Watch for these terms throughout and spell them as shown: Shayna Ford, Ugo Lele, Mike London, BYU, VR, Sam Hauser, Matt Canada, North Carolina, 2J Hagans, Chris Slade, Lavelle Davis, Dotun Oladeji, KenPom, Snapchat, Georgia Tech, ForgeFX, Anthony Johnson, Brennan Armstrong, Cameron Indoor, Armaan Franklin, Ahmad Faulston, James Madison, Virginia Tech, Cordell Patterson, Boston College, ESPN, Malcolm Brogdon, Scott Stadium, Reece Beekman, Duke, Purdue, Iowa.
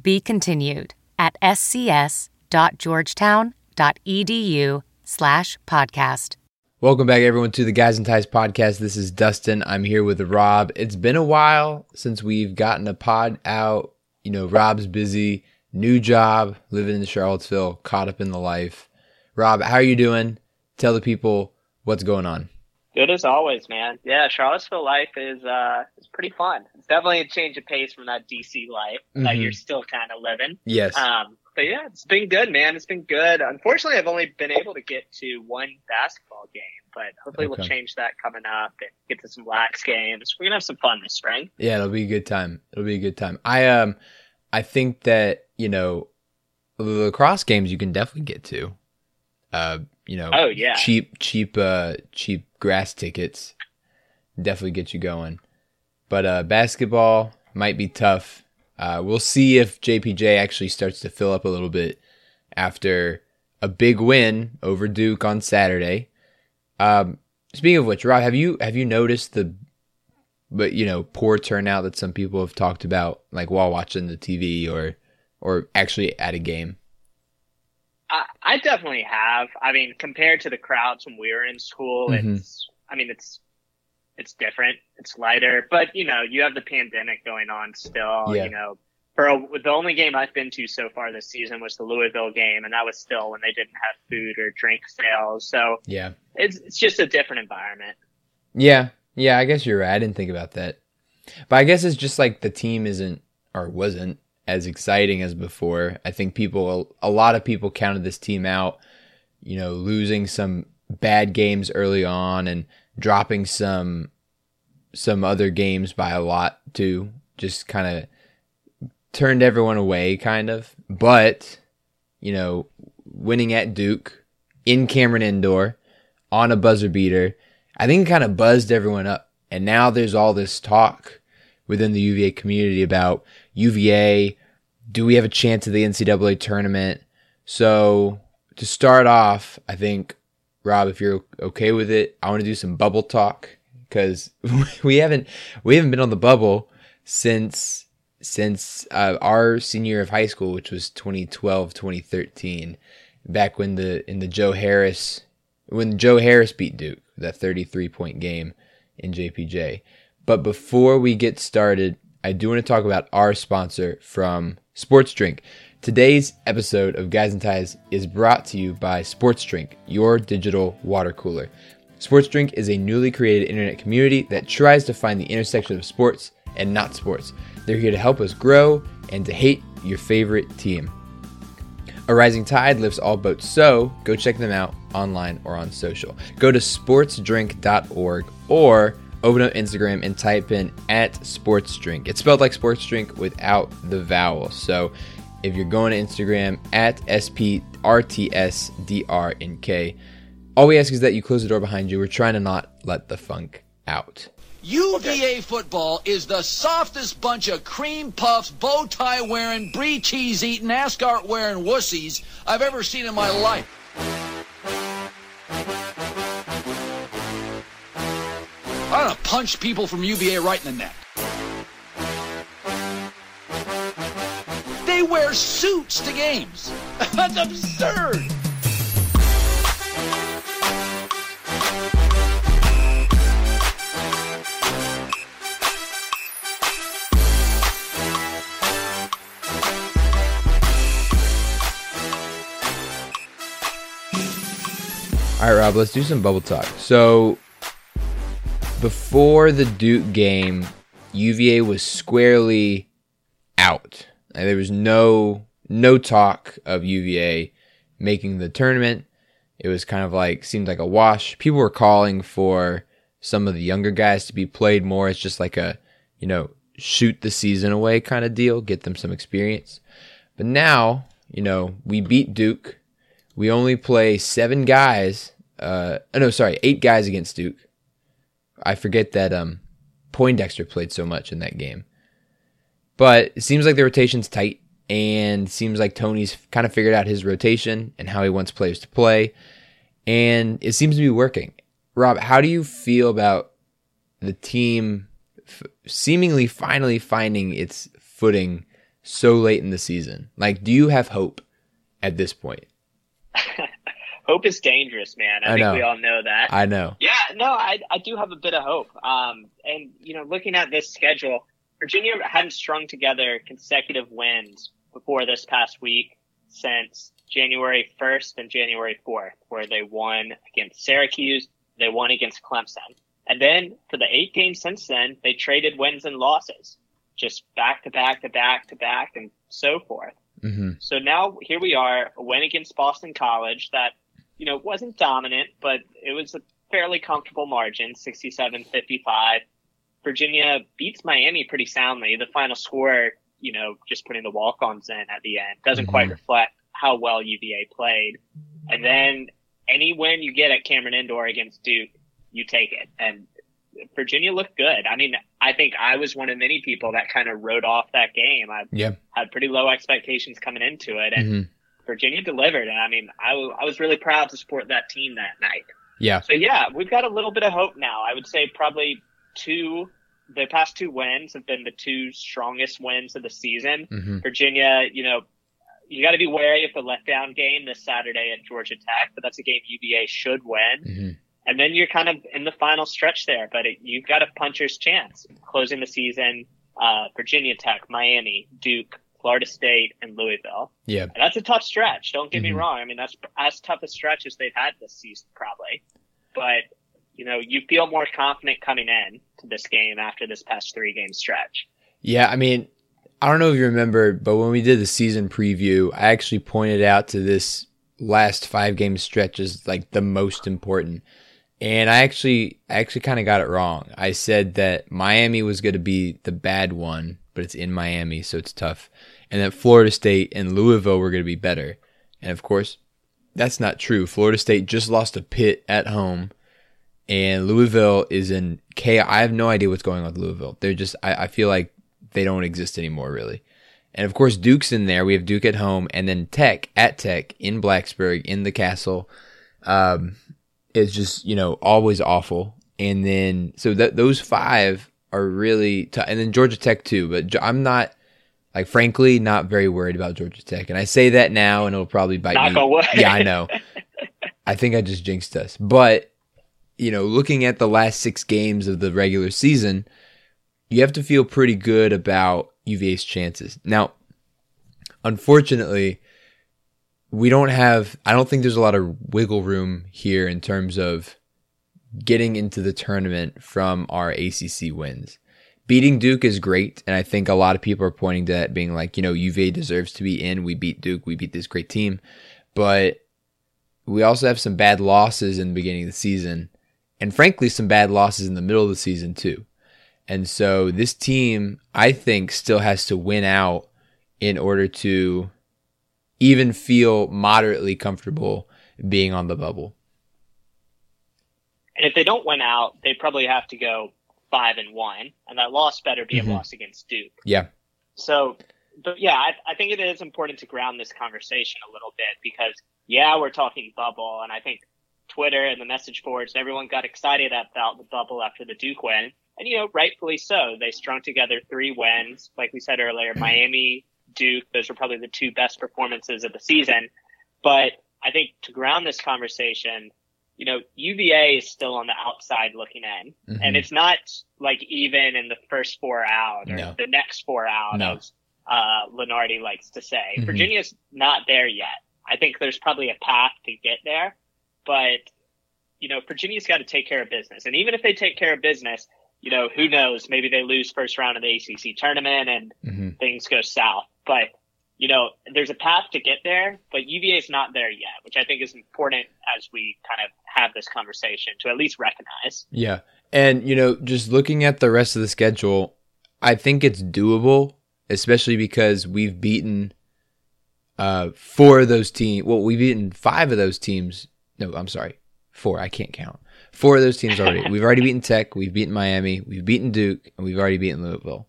Be continued at scs.georgetown.edu/podcast. Welcome back, everyone, to the Guys and Ties podcast. This is Dustin. I'm here with Rob. It's been a while since we've gotten a pod out. You know, Rob's busy, new job, living in Charlottesville, caught up in the life. Rob, how are you doing? Tell the people what's going on. Good as always, man. Yeah, Charlottesville life is pretty fun. It's definitely a change of pace from that DC life that you're still kind of living. Yes. But yeah, it's been good, man. It's been good. Unfortunately, I've only been able to get to one basketball game, but hopefully we'll change that coming up and get to some lax games. We're gonna have some fun this spring. Yeah, it'll be a good time. I think that, you know, the lacrosse games you can definitely get to. Cheap grass tickets definitely get you going. But basketball might be tough. We'll see if JPJ actually starts to fill up a little bit after a big win over Duke on Saturday. Speaking of which, Rob, have you noticed the poor turnout that some people have talked about, like while watching the TV or actually at a game? I definitely have. I mean, compared to the crowds when we were in school, it's different. It's lighter, but you know, you have the pandemic going on still. Yeah. You know, the only game I've been to so far this season was the Louisville game, and that was still when they didn't have food or drink sales. So yeah, it's just a different environment. Yeah. I guess you're right. I didn't think about that, but I guess it's just like the team wasn't as exciting as before. I think a lot of people counted this team out, you know, losing some bad games early on and dropping some other games by a lot too, just kind of turned everyone away kind of. But, you know, winning at Duke in Cameron Indoor on a buzzer beater, I think kind of buzzed everyone up. And now there's all this talk within the UVA community about UVA, do we have a chance at the NCAA tournament? So to start off, I think, Rob, if you're okay with it, I want to do some bubble talk, because we haven't been on the bubble since our senior year of high school, which was 2012, 2013, back when Joe Harris beat Duke, that 33-point game in JPJ. But before we get started, I do want to talk about our sponsor from Sports Drink. Today's episode of Guys and Ties is brought to you by Sports Drink, your digital water cooler. Sports Drink is a newly created internet community that tries to find the intersection of sports and not sports. They're here to help us grow and to hate your favorite team. A rising tide lifts all boats, so go check them out online or on social. Go to sportsdrink.org or open up Instagram and type in @sportsdrink. It's spelled like sports drink without the vowel. So if you're going to Instagram @SPRTSDRNK, all we ask is that you close the door behind you. We're trying to not let the funk out. UVA football is the softest bunch of cream puffs, bow tie wearing, brie cheese eating, ascot wearing wussies I've ever seen in my life. I'm gonna punch people from UVA right in the neck. They wear suits to games. That's absurd. All right, Rob, let's do some bubble talk. So before the Duke game, UVA was squarely out. There was no talk of UVA making the tournament. It was kind of like, seemed like a wash. People were calling for some of the younger guys to be played more. It's just like a, you know, shoot the season away kind of deal, get them some experience. But now, you know, we beat Duke. We only play eight guys against Duke. I forget that Poindexter played so much in that game. But it seems like the rotation's tight, and seems like Tony's kind of figured out his rotation and how he wants players to play, and it seems to be working. Rob, how do you feel about the team seemingly finally finding its footing so late in the season? Like, do you have hope at this point? Hope is dangerous, man. I think we all know that. I know. Yeah, no, I do have a bit of hope. And, you know, looking at this schedule, Virginia hadn't strung together consecutive wins before this past week since January 1st and January 4th, where they won against Syracuse, they won against Clemson. And then for the 8 games since then, they traded wins and losses, just back to back to back to back and so forth. Mm-hmm. So now here we are, a win against Boston College that, you know, wasn't dominant, but it was a fairly comfortable margin, 67-55. Virginia beats Miami pretty soundly. The final score, you know, just putting the walk-ons in at the end, doesn't mm-hmm. quite reflect how well UVA played. And then any win you get at Cameron Indoor against Duke, you take it. And Virginia looked good. I mean, I think I was one of many people that kind of wrote off that game. I had pretty low expectations coming into it, and mm-hmm. Virginia delivered. And I mean, I was really proud to support that team that night. Yeah. So yeah, we've got a little bit of hope now. I would say probably the past 2 wins have been the 2 strongest wins of the season. Mm-hmm. Virginia, you know, you got to be wary of the letdown game this Saturday at Georgia Tech, but that's a game UVA should win. Mm-hmm. And then you're kind of in the final stretch there, but you've got a puncher's chance closing the season. Virginia Tech, Miami, Duke, Florida State, and Louisville. Yeah, and that's a tough stretch. Don't get mm-hmm. me wrong. I mean, that's as tough a stretch as they've had this season, probably. But you know, you feel more confident coming in to this game after this past 3-game stretch. Yeah, I mean, I don't know if you remember, but when we did the season preview, I actually pointed out to this last 5-game stretch as like the most important. And I actually kind of got it wrong. I said that Miami was going to be the bad one, but it's in Miami, so it's tough. And that Florida State and Louisville were going to be better. And of course, that's not true. Florida State just lost to Pitt at home, and Louisville is in chaos. I have no idea what's going on with Louisville. They're just, I feel like they don't exist anymore, really. And of course, Duke's in there. We have Duke at home, and then Tech in Blacksburg, in the Castle. It's just, you know, always awful. And then, so those 5 are really tough. And then Georgia Tech too, but I'm not, like, frankly, not very worried about Georgia Tech. And I say that now, and it'll probably bite me. Knock on wood. Yeah, I know. I think I just jinxed us. But, you know, looking at the last 6 games of the regular season, you have to feel pretty good about UVA's chances. Now, unfortunately, I don't think there's a lot of wiggle room here in terms of getting into the tournament from our ACC wins. Beating Duke is great, and I think a lot of people are pointing to that being like, you know, UVA deserves to be in. We beat Duke. We beat this great team. But we also have some bad losses in the beginning of the season, and frankly, some bad losses in the middle of the season too. And so this team, I think, still has to win out in order to even feel moderately comfortable being on the bubble. And if they don't win out, they probably have to go 5-1, and that loss better be mm-hmm. a loss against Duke. Yeah. So, but yeah, I think it is important to ground this conversation a little bit because, yeah, we're talking bubble, and I think Twitter and the message boards, everyone got excited about the bubble after the Duke win, and, you know, rightfully so. They strung together 3 wins, like we said earlier, Miami, Duke, those are probably the 2 best performances of the season. But I think to ground this conversation, you know, UVA is still on the outside looking in. Mm-hmm. And it's not like even in the first 4 out or the next 4 out, as Lenardi likes to say. Mm-hmm. Virginia's not there yet. I think there's probably a path to get there. But, you know, Virginia's got to take care of business. And even if they take care of business, you know, who knows? Maybe they lose first round of the ACC tournament and mm-hmm. things go south. But, you know, there's a path to get there, but UVA is not there yet, which I think is important as we kind of have this conversation to at least recognize. Yeah. And, you know, just looking at the rest of the schedule, I think it's doable, especially because we've beaten four of those teams. Well, we've beaten five of those teams. No, I'm sorry. Four. I can't count. Four of those teams already. We've already beaten Tech. We've beaten Miami. We've beaten Duke. And we've already beaten Louisville.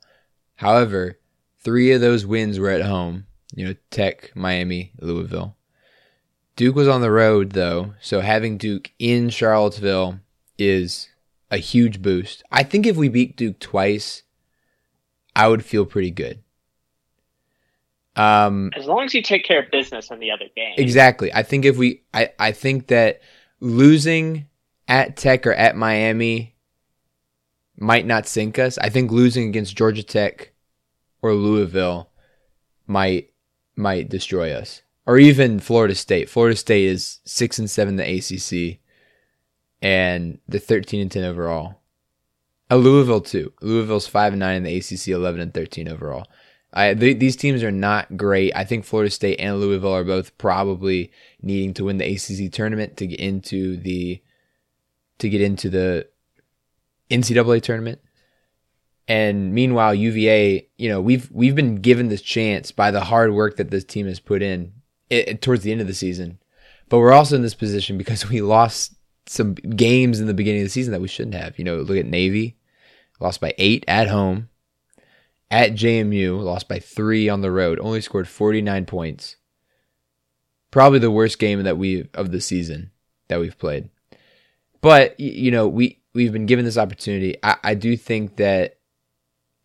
However, three of those wins were at home. You know, Tech, Miami, Louisville. Duke was on the road, though. So having Duke in Charlottesville is a huge boost. I think if we beat Duke twice, I would feel pretty good. As long as you take care of business in the other game. Exactly. I think if we, I think that losing at Tech or at Miami might not sink us. I think losing against Georgia Tech or Louisville might destroy us. Or even Florida State. Florida State is 6-7 in the ACC and the 13-10 overall. Louisville too. Louisville's 5-9 in the ACC, 11-13 overall. These teams are not great. I think Florida State and Louisville are both probably needing to win the ACC tournament to get into the NCAA tournament. And meanwhile, UVA, you know, we've been given this chance by the hard work that this team has put in towards the end of the season. But we're also in this position because we lost some games in the beginning of the season that we shouldn't have. You know, look at Navy, lost by 8 at home. At JMU, lost by 3 on the road. Only scored 49 points. Probably the worst game that of the season that we've played. But you know, we've been given this opportunity. I do think that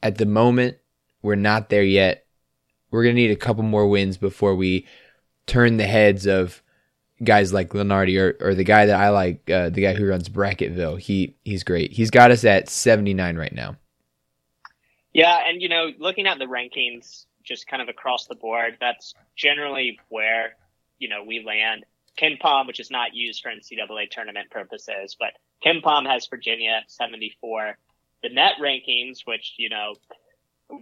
at the moment we're not there yet. We're gonna need a couple more wins before we turn the heads of guys like Lenardi or the guy that I like, the guy who runs Bracketville. He's great. He's got us at 79 right now. Yeah, and you know, looking at the rankings just kind of across the board, that's generally where, you know, we land. KenPom, which is not used for NCAA tournament purposes, but KenPom has Virginia at 74. The net rankings, which, you know,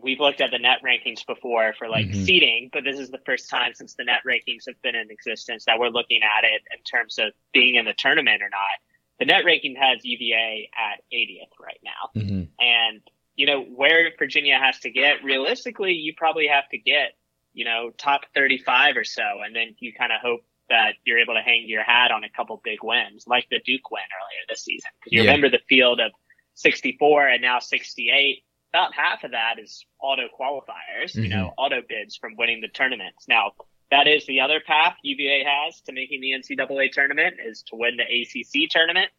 we've looked at the net rankings before for like seeding, but this is the first time since the net rankings have been in existence that we're looking at it in terms of being in the tournament or not. The net ranking has UVA at 80th right now. And, you know, where Virginia has to get, realistically, you probably have to get, you know, top 35 or so. And then you kind of hope that you're able to hang your hat on a couple big wins, like the Duke win earlier this season. Because you remember the field of 64 and now 68. About half of that is auto qualifiers, you know, auto bids from winning the tournaments. Now, that is the other path UVA has to making the NCAA tournament, is to win the ACC tournament.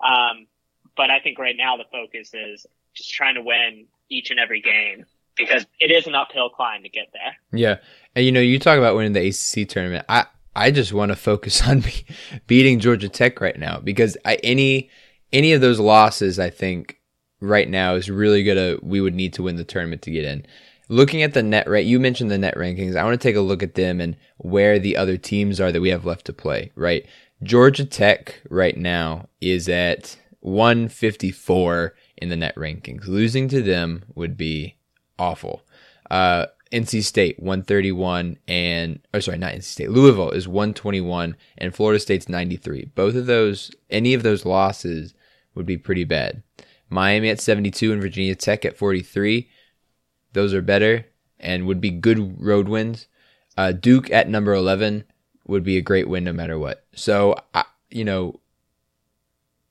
But I think right now the focus is just trying to win each and every game, because it is an uphill climb to get there. Yeah. And, you know, you talk about winning the ACC tournament. I just want to focus on beating Georgia Tech right now, because any of those losses, I think, right now is really we would need to win the tournament to get in. Looking at the net rate, you mentioned the net rankings. I want to take a look at them and where the other teams are that we have left to play, right? Georgia Tech right now is at 154 in the net rankings. Losing to them would be awful. NC State, 131, Louisville is 121, and Florida State's 93. Both of those, any of those losses would be pretty bad. Miami at 72 and Virginia Tech at 43. Those are better and would be good road wins. Duke at number 11 would be a great win no matter what. So, you know,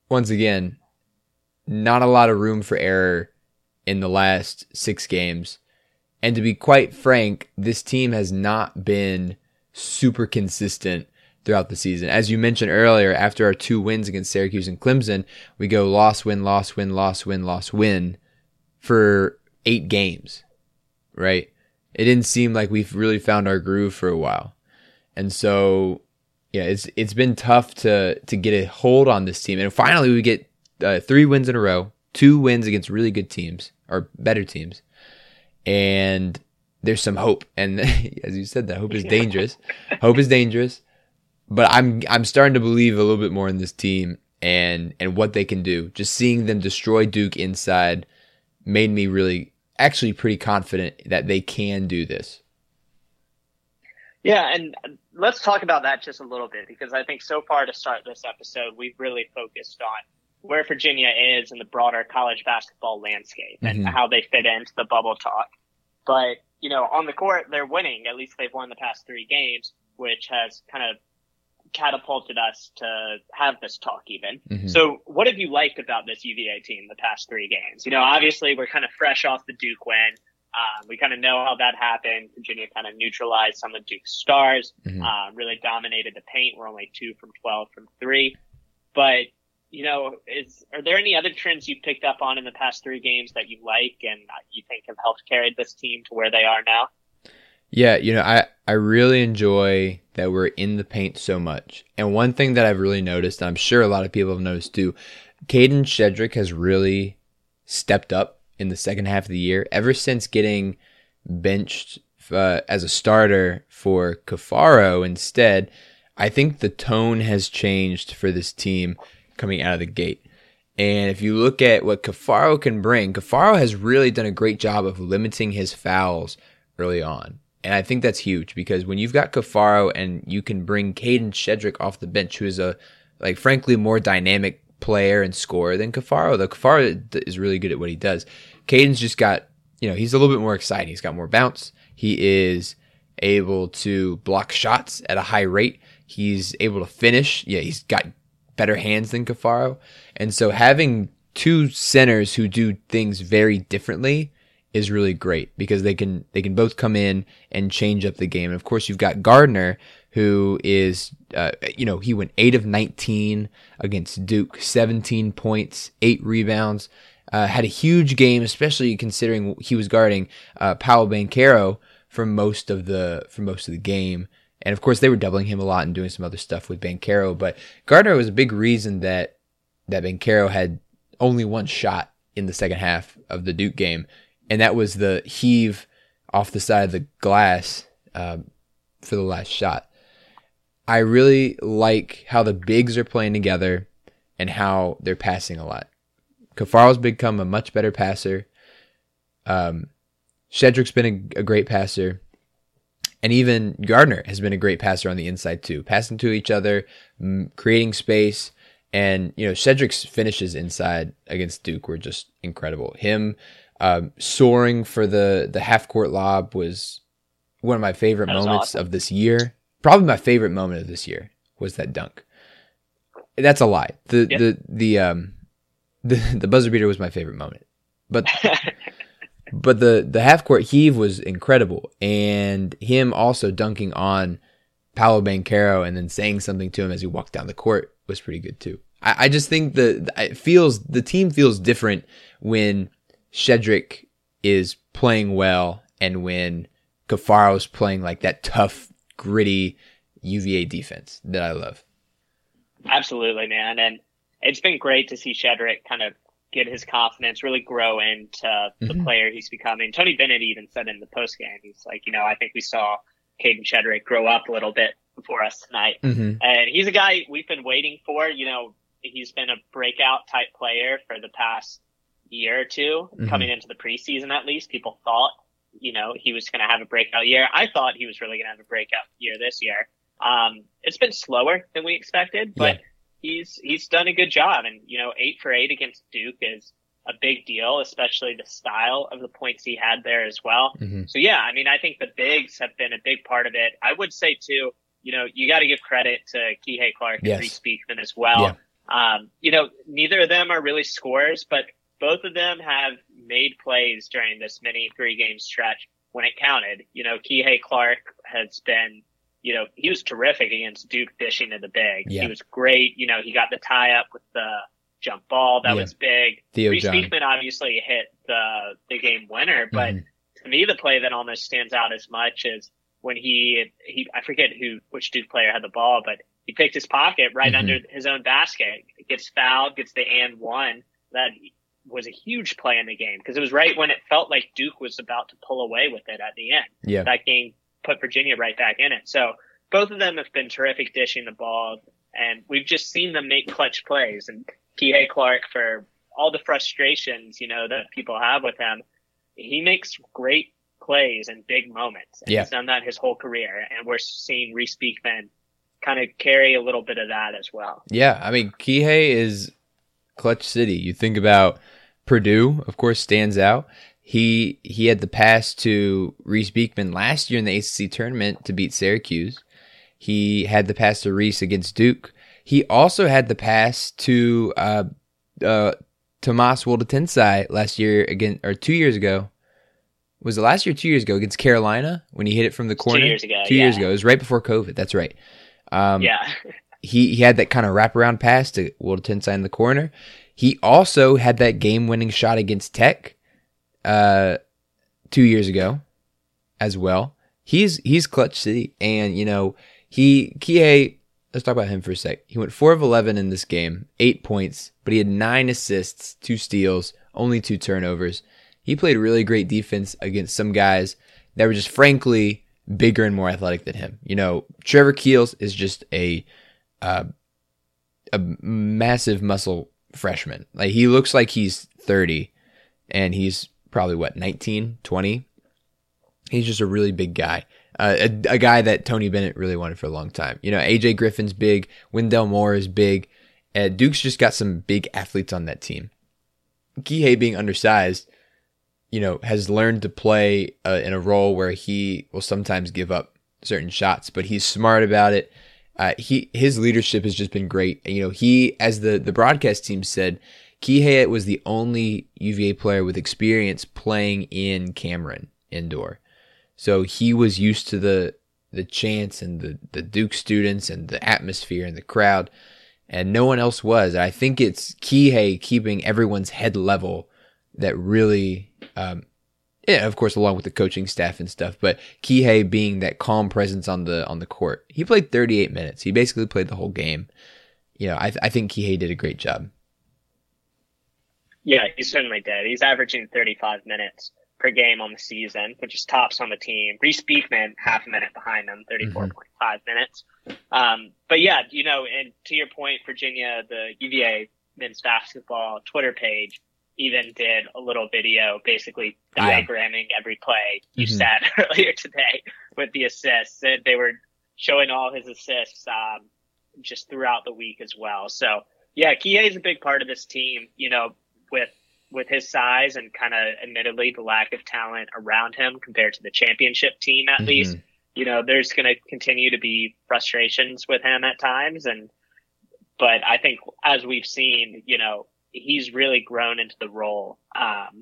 once again, not a lot of room for error in the last 6 games. And to be quite frank, this team has not been super consistent throughout the season. As you mentioned earlier, after our 2 wins against Syracuse and Clemson, we go loss, win, loss, win, loss, win, loss, win for 8 games, right? It didn't seem like we've really found our groove for a while. And so, yeah, it's been tough to get a hold on this team. And finally, we get 3 wins in a row, 2 wins against really good teams or better teams. And there's some hope. And as you said, that hope is dangerous. Hope is dangerous. But I'm starting to believe a little bit more in this team and what they can do. Just seeing them destroy Duke inside made me really actually pretty confident that they can do this. Yeah, and let's talk about that just a little bit, because I think so far to start this episode, we've really focused on where Virginia is in the broader college basketball landscape and how they fit into the bubble talk. But, you know, on the court, they're winning. At least they've won the past three games, which has kind of catapulted us to have this talk even. Mm-hmm. So what have you liked about this UVA team the past three games? You know, obviously we're kind of fresh off the Duke win. We kind of know how that happened. Virginia kind of neutralized some of Duke's stars, mm-hmm. Really dominated the paint. We're only 2 for 12 from three. But, you know, are there any other trends you picked up on in the past three games that you like and you think have helped carry this team to where they are now? Yeah, you know, I really enjoy that we're in the paint so much. And one thing that I've really noticed, and I'm sure a lot of people have noticed too, Kadin Shedrick has really stepped up in the second half of the year. Ever since getting benched as a starter for Caffaro instead, I think the tone has changed for this team coming out of the gate. And if you look at what Caffaro can bring, Caffaro has really done a great job of limiting his fouls early on. And I think that's huge because when you've got Caffaro and you can bring Kadin Shedrick off the bench, who is a, like, frankly, more dynamic player and scorer than Caffaro. Though Caffaro is really good at what he does. Kadin's just got, you know, he's a little bit more exciting. He's got more bounce. He is able to block shots at a high rate. He's able to finish. Yeah, he's got better hands than Caffaro. And so having two centers who do things very differently is really great because they can both come in and change up the game. And of course, you've got Gardner, who is, you know, he went 8 of 19 against Duke, 17 points, 8 rebounds, had a huge game, especially considering he was guarding Paolo Banchero for most of the game. And of course, they were doubling him a lot and doing some other stuff with Banchero, but Gardner was a big reason that Banchero had only one shot in the second half of the Duke game. And that was the heave off the side of the glass for the last shot. I really like how the bigs are playing together and how they're passing a lot. Caffaro's become a much better passer. Shedrick's been a great passer. And even Gardner has been a great passer on the inside too. Passing to each other, creating space. And, you know, Shedrick's finishes inside against Duke were just incredible. Him soaring for the half-court lob was one of my favorite moments awesome. Of this year. Probably my favorite moment of this year was that dunk. That's a lie. The buzzer beater was my favorite moment. But but the half-court heave was incredible. And him also dunking on Paolo Banchero and then saying something to him as he walked down the court was pretty good too. I just think the team feels different when Shedrick is playing well and when Caffaro's playing like that tough, gritty UVA defense that I love. Absolutely, man. And it's been great to see Shedrick kind of get his confidence, really grow into the mm-hmm. player he's becoming. Tony Bennett even said in the postgame, he's like, you know, I think we saw Kadin Shedrick grow up a little bit for us tonight. Mm-hmm. And he's a guy we've been waiting for. You know, he's been a breakout type player for the past year or two, mm-hmm. coming into the preseason at least. People thought, you know, he was going to have a breakout year. I thought he was really going to have a breakout year this year. It's been slower than we expected, but he's done a good job. And, you know, 8 for 8 against Duke is a big deal, especially the style of the points he had there as well. Mm-hmm. So, yeah, I mean, I think the bigs have been a big part of it. I would say, too, you know, you got to give credit to Kihei Clark and Reece Beekman as well. Yeah. You know, neither of them are really scorers, but both of them have made plays during this mini three-game stretch when it counted. You know, Kihei Clark has been, you know, he was terrific against Duke dishing to the big. Yeah. He was great. You know, he got the tie-up with the jump ball. That was big. Reece Beekman obviously hit the game winner, but to me the play that almost stands out as much is when he I forget which Duke player had the ball, but he picked his pocket right under his own basket. Gets fouled, gets the and one. That was a huge play in the game because it was right when it felt like Duke was about to pull away with it at the end. Yeah. That game put Virginia right back in it. So both of them have been terrific dishing the ball, and we've just seen them make clutch plays. And Kihei Clark, for all the frustrations, you know, that people have with him, he makes great plays and big moments. And he's done that his whole career. And we're seeing Reece Beekman kind of carry a little bit of that as well. Yeah. I mean, Kihei is clutch city. You think about Purdue, of course, stands out. He had the pass to Reece Beekman last year in the ACC tournament to beat Syracuse. He had the pass to Reece against Duke. He also had the pass to Tomas Waldetensai last year again, or 2 years ago. Was it last year or 2 years ago against Carolina when he hit it from the corner? 2 years ago. Two years ago. It was right before COVID. That's right. He had that kind of wraparound pass to Waldetensai in the corner. He also had that game-winning shot against Tech 2 years ago as well. He's Clutch City. And, you know, Kihei, let's talk about him for a sec. He went 4 of 11 in this game, 8 points, but he had 9 assists, 2 steals, only 2 turnovers. He played really great defense against some guys that were just frankly bigger and more athletic than him. You know, Trevor Keels is just a massive muscle freshman. Like, he looks like he's 30 and he's probably 19, 20. He's just a really big guy. A guy that Tony Bennett really wanted for a long time. You know, AJ Griffin's big, Wendell Moore is big. Duke's just got some big athletes on that team. Kihei, being undersized, you know, has learned to play in a role where he will sometimes give up certain shots, but he's smart about it. His leadership has just been great. You know, he, as the broadcast team said, Kihei was the only UVA player with experience playing in Cameron Indoor. So he was used to the chants and the Duke students and the atmosphere and the crowd, and no one else was. I think it's Kihei keeping everyone's head level that really, of course, along with the coaching staff and stuff, but Kihei being that calm presence on the court. He played 38 minutes. He basically played the whole game. You know, I think Kihei did a great job. Yeah, he certainly did. He's averaging 35 minutes per game on the season, which is tops on the team. Reece Beekman, half a minute behind him, 34.5 minutes. But yeah, you know, and to your point, Virginia, the UVA men's basketball Twitter page even did a little video basically diagramming every play you said earlier today with the assists. They were showing all his assists just throughout the week as well. So, yeah, Kihei is a big part of this team, you know, with his size and kind of admittedly the lack of talent around him compared to the championship team at least. You know, there's going to continue to be frustrations with him at times. But I think as we've seen, you know, he's really grown into the role. And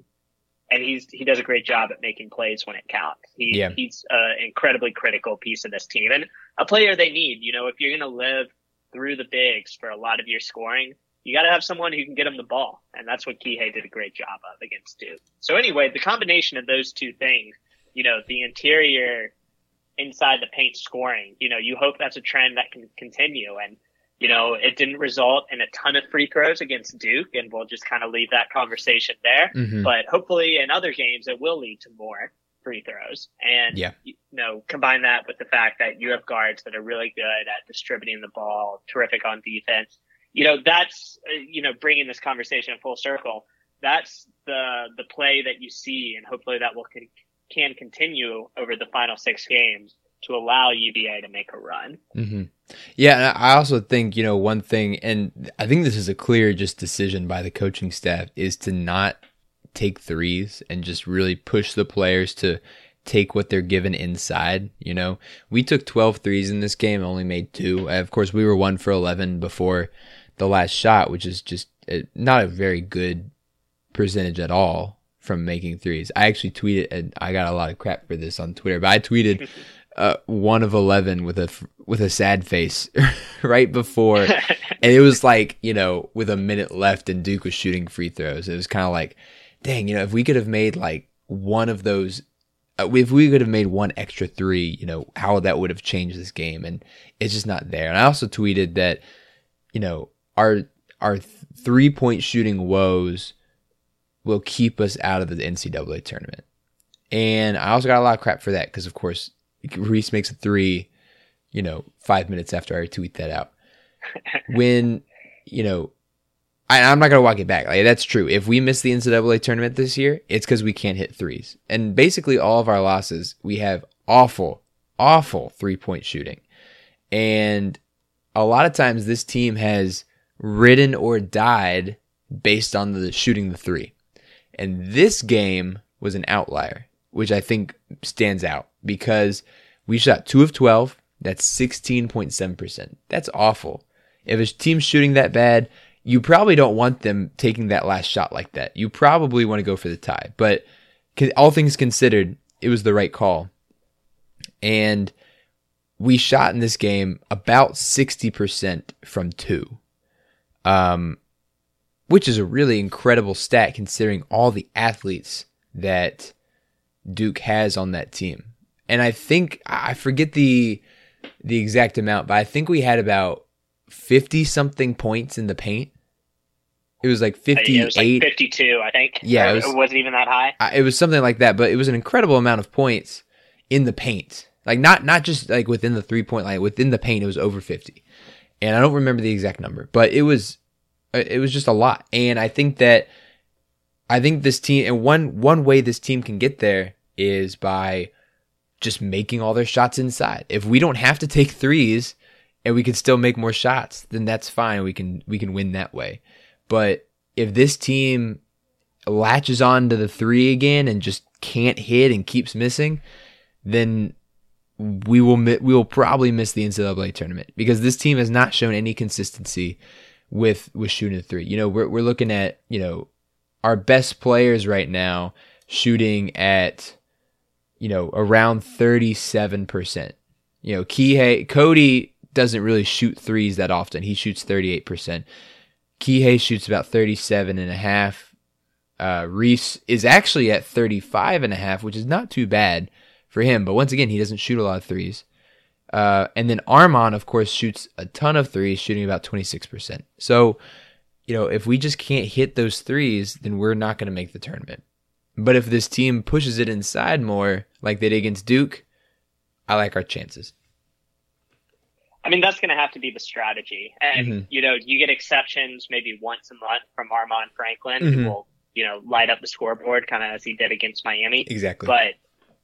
he does a great job at making plays when it counts. He's an incredibly critical piece of this team and a player they need. You know, if you're going to live through the bigs for a lot of your scoring, you got to have someone who can get him the ball. And that's what Kihei did a great job of against Duke. So anyway, the combination of those two things, you know, the interior inside the paint scoring, you know, you hope that's a trend that can continue. And, you know, it didn't result in a ton of free throws against Duke, and we'll just kind of leave that conversation there. But hopefully in other games, it will lead to more free throws. And, you know, combine that with the fact that you have guards that are really good at distributing the ball, terrific on defense. You know, that's, you know, bringing this conversation full circle. That's the play that you see, and hopefully that will can continue over the final 6 games to allow UVA to make a run. Yeah, and I also think, you know, one thing, and I think this is a clear just decision by the coaching staff, is to not take threes and just really push the players to take what they're given inside. You know, we took 12 threes in this game, only made 2. Of course, we were 1 for 11 before the last shot, which is just not a very good percentage at all from making threes. I actually tweeted, and I got a lot of crap for this on Twitter, but I tweeted 1 of 11 with a sad face right before. And it was like, you know, with a minute left and Duke was shooting free throws. It was kind of like, dang, you know, if we could have made like one of those, if we could have made one extra three, you know, how that would have changed this game. And it's just not there. And I also tweeted that, you know, our 3-point shooting woes will keep us out of the NCAA tournament. And I also got a lot of crap for that because, of course, Reece makes a three, you know, 5 minutes after I tweet that out. When, you know, I'm not going to walk it back. Like, that's true. If we miss the NCAA tournament this year, it's because we can't hit threes. And basically all of our losses, we have awful, awful 3-point shooting. And a lot of times this team has ridden or died based on the shooting the three. And this game was an outlier, which I think stands out because we shot 2 of 12. That's 16.7%. That's awful. If a team's shooting that bad, you probably don't want them taking that last shot like that. You probably want to go for the tie. But all things considered, it was the right call. And we shot in this game about 60% from two, which is a really incredible stat considering all the athletes that Duke has on that team. And I think, I forget the exact amount, but I think we had about 50-something points in the paint. It was like 58. It was like 52, I think. Yeah. It wasn't even that high. It was something like that, but it was an incredible amount of points in the paint. Like not just like within the three-point line, within the paint, it was over 50. And I don't remember the exact number, but it was just a lot. And I think this team, and one way this team can get there is by just making all their shots inside. If we don't have to take threes and we can still make more shots, then that's fine. We can win that way. But if this team latches on to the three again and just can't hit and keeps missing, then we will probably miss the NCAA tournament because this team has not shown any consistency with shooting the three. You know, we're looking at, you know, our best players right now shooting at, you know, around 37%. You know, Cody doesn't really shoot threes that often. He shoots 38%. Kihei shoots about 37.5%. Reece is actually at 35.5%, which is not too bad for him. But once again, he doesn't shoot a lot of threes. And then Armaan, of course, shoots a ton of threes, shooting about 26%. So, you know, if we just can't hit those threes, then we're not going to make the tournament. But if this team pushes it inside more, like they did against Duke, I like our chances. I mean, that's going to have to be the strategy. And, you know, you get exceptions maybe once a month from Armaan Franklin, who will, you know, light up the scoreboard kind of as he did against Miami. Exactly. But,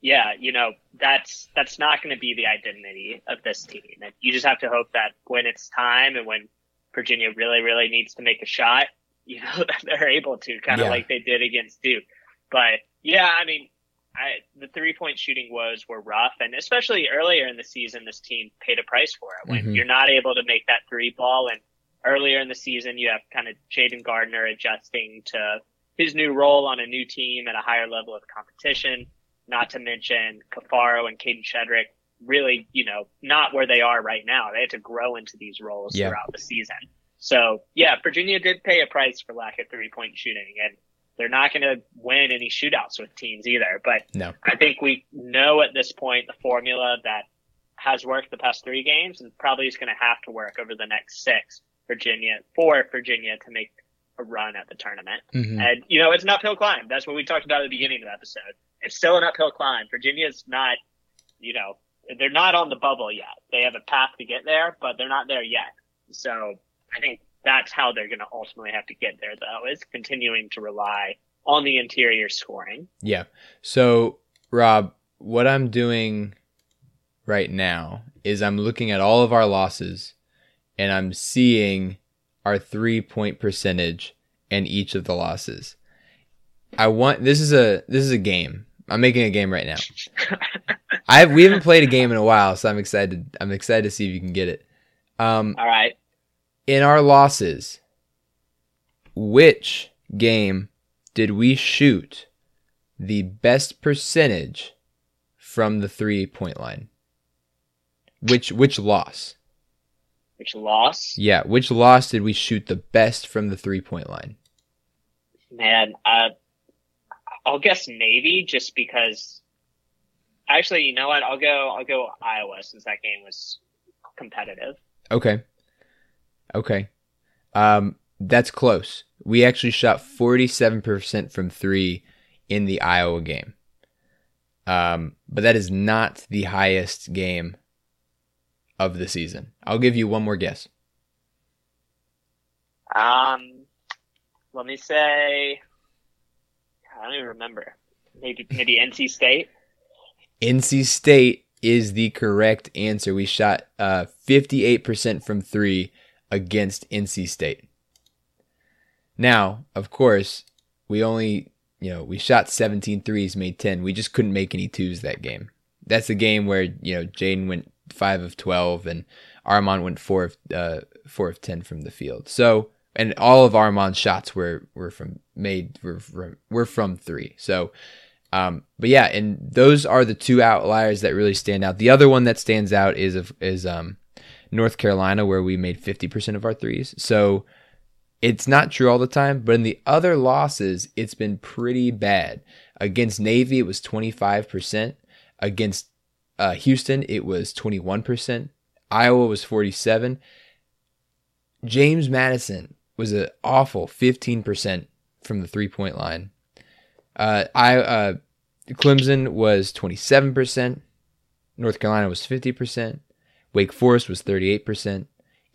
yeah, you know, that's not going to be the identity of this team. And you just have to hope that when it's time and when Virginia really, really needs to make a shot, you know, that they're able to, kind of like they did against Duke. But, yeah, I mean, the three-point shooting woes were rough, and especially earlier in the season, this team paid a price for it. When you're not able to make that three ball, and earlier in the season, you have kind of Jayden Gardner adjusting to his new role on a new team at a higher level of competition, not to mention Caffaro and Kadin Shedrick really, you know, not where they are right now. They had to grow into these roles throughout the season. So, yeah, Virginia did pay a price for lack of three-point shooting, and they're not going to win any shootouts with teams either. But no. I think we know at this point the formula that has worked the past three games and probably is going to have to work over the next six for Virginia to make a run at the tournament. And, you know, it's an uphill climb. That's what we talked about at the beginning of the episode. It's still an uphill climb. Virginia's not, you know, they're not on the bubble yet. They have a path to get there, but they're not there yet. So I think that's how they're going to ultimately have to get there, though, is continuing to rely on the interior scoring. Yeah. So, Rob, what I'm doing right now is I'm looking at all of our losses, and I'm seeing our three-point percentage in each of the losses. This is a game. I'm making a game right now. We haven't played a game in a while, so I'm excited to see if you can get it. All right. In our losses, which game did we shoot the best percentage from the three-point line? Which loss? Which loss? Yeah, which loss did we shoot the best from the three-point line? Man, I'll guess Navy, just because. Actually, you know what? I'll go Iowa, since that game was competitive. Okay. That's close. We actually shot 47% from three in the Iowa game. But that is not the highest game of the season. I'll give you one more guess. Let me say, I don't even remember. Maybe NC State. NC State is the correct answer. We shot 58% from three against NC State. Now, of course, we only you know, we shot 17 threes, made 10. We just couldn't make any twos that game. That's a game where, you know, Jayden went 5 of 12 and Armaan went 4 of 10 from the field. So, and all of Armaan's shots were from three. So, but yeah, and those are the two outliers that really stand out. The other one that stands out is North Carolina, where we made 50% of our threes. So it's not true all the time, but in the other losses, it's been pretty bad. Against Navy, it was 25%. Against Houston, it was 21%. Iowa was 47%. James Madison was an awful 15% from the three-point line. Clemson was 27%. North Carolina was 50%. Wake Forest was 38%.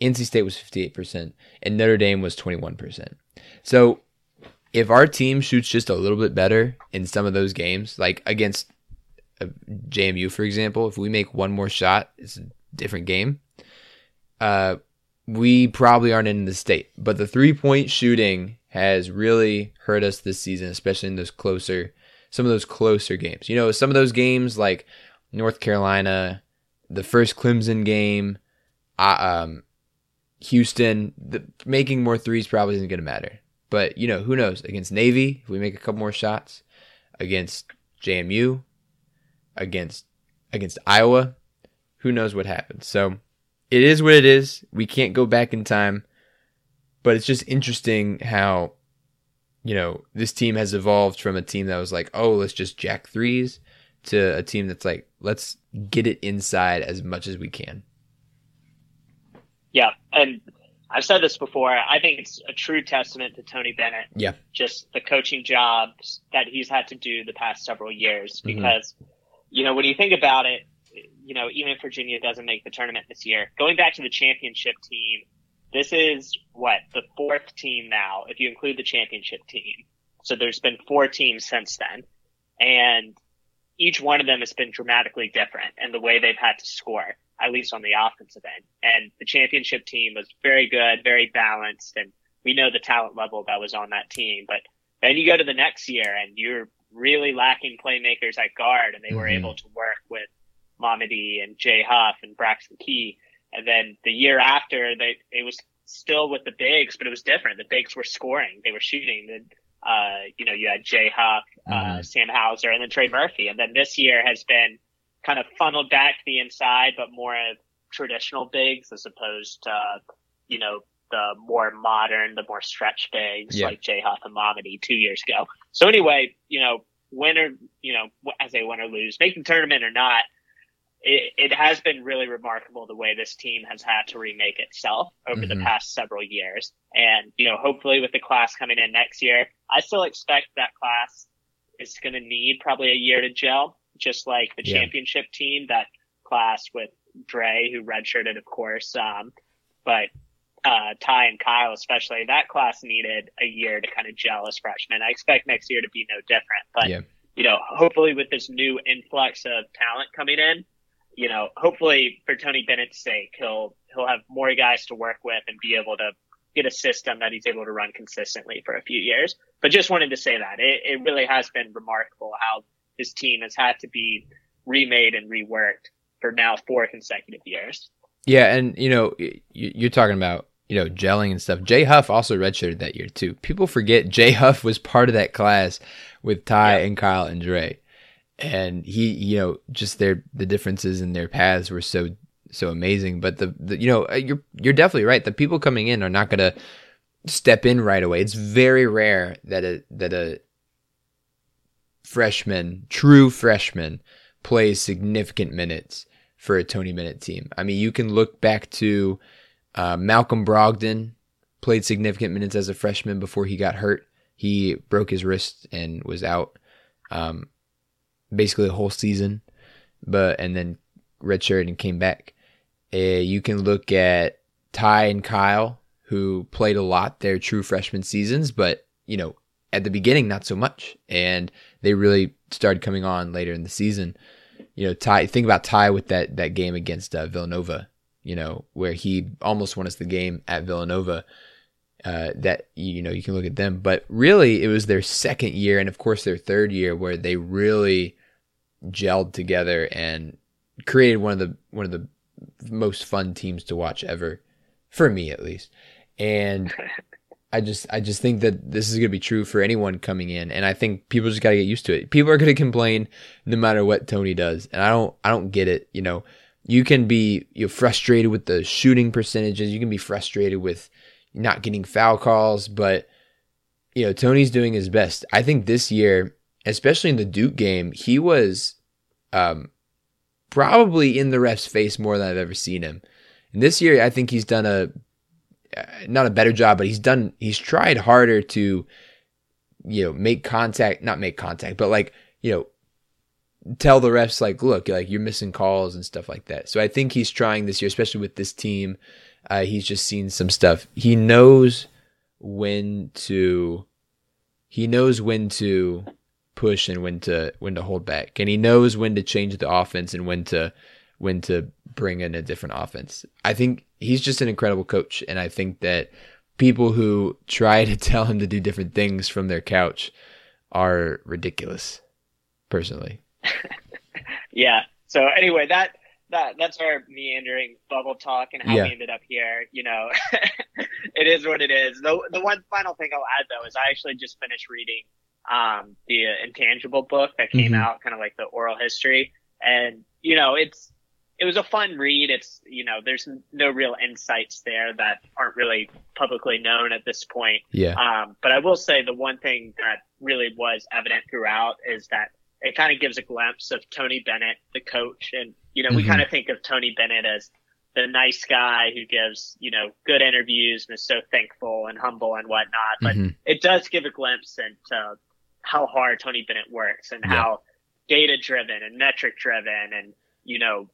NC State was 58%. And Notre Dame was 21%. So if our team shoots just a little bit better in some of those games, like against JMU, for example, if we make one more shot, it's a different game. We probably aren't in the state, but the three-point shooting has really hurt us this season, especially in those closer games. You know, some of those games like North Carolina, the first Clemson game, Houston, making more threes probably isn't going to matter. But, you know, who knows? Against Navy, if we make a couple more shots, against JMU, against Iowa, who knows what happens. So it is what it is. We can't go back in time, but it's just interesting how, you know, this team has evolved from a team that was like, oh, let's just jack threes, to a team that's like, let's get it inside as much as we can. Yeah, and I've said this before. I think it's a true testament to Tony Bennett. Yeah, just the coaching jobs that he's had to do the past several years, because, you know, when you think about it, you know, even if Virginia doesn't make the tournament this year, going back to the championship team, this is the fourth team now, if you include the championship team. So there's been four teams since then, and each one of them has been dramatically different in the way they've had to score, at least on the offensive end. And the championship team was very good, very balanced, and we know the talent level that was on that team. But then you go to the next year, and you're really lacking playmakers at guard, and they were able to work with Mamadi and Jay Huff and Braxton Key. And then the year after, it was still with the bigs, but it was different. The bigs were scoring. They were shooting. You know, you had Jay Huff, Sam Hauser, and then Trey Murphy. And then this year has been kind of funneled back to the inside, but more of traditional bigs as opposed to, you know, the more modern, the more stretch bigs like Jay Huff and Mamadi 2 years ago. So anyway, you know, as they win or lose, make the tournament or not, it has been really remarkable the way this team has had to remake itself over the past several years. And, you know, hopefully with the class coming in next year, I still expect that class is going to need probably a year to gel, just like the championship team, that class with Dre, who redshirted, of course. But Ty and Kyle, especially, that class needed a year to kind of gel as freshmen. I expect next year to be no different. But, you know, hopefully with this new influx of talent coming in, you know, hopefully for Tony Bennett's sake, he'll have more guys to work with and be able to get a system that he's able to run consistently for a few years. But just wanted to say that it really has been remarkable how his team has had to be remade and reworked for now 4 consecutive years. Yeah. And, you know, you're talking about, you know, gelling and stuff. Jay Huff also redshirted that year too. People forget Jay Huff was part of that class with Ty and Kyle and Dre. And he, you know, just the differences in their paths were so amazing. But you know, you're definitely right. The people coming in are not going to step in right away. It's very rare that a true freshman plays significant minutes for a Tony Bennett team. I mean, you can look back to Malcolm Brogdon played significant minutes as a freshman before he got hurt. He broke his wrist and was out. Basically a whole season, and then redshirted and came back. You can look at Ty and Kyle, who played a lot their true freshman seasons, but, you know, at the beginning, not so much. And they really started coming on later in the season. You know, Ty, think about Ty with that game against Villanova, you know, where he almost won us the game at Villanova. that, you know, you can look at them. But really, it was their second year and, of course, their third year where they really gelled together and created one of the most fun teams to watch ever, for me at least. And I just think that this is going to be true for anyone coming in, and I think people just got to get used to it. People are going to complain no matter what Tony does, and I don't get it. You know, you can be frustrated with the shooting percentages, you can be frustrated with not getting foul calls, but you know, Tony's doing his best. I think this year, especially in the Duke game, he was probably in the ref's face more than I've ever seen him. And this year, I think he's done not a better job, but he's tried harder to, you know, not make contact, but like, you know, tell the refs, like, look, like, you're missing calls and stuff like that. So I think he's trying this year, especially with this team. He's just seen some stuff. He knows when to, push and when to hold back, and he knows when to change the offense and when to bring in a different offense. I think he's just an incredible coach, and I think that people who try to tell him to do different things from their couch are ridiculous, personally. Yeah. So anyway, that's our meandering bubble talk and how we ended up here. You know, it is what it is. The one final thing I'll add though is I actually just finished reading the Intangible book that came out, kind of like the oral history, and you know, it was a fun read. It's, you know, there's no real insights there that aren't really publicly known at this point. Yeah. But I will say the one thing that really was evident throughout is that it kind of gives a glimpse of Tony Bennett, the coach, and you know, we kind of think of Tony Bennett as the nice guy who gives, you know, good interviews and is so thankful and humble and whatnot, but it does give a glimpse into how hard Tony Bennett works and how data-driven and metric-driven and, you know,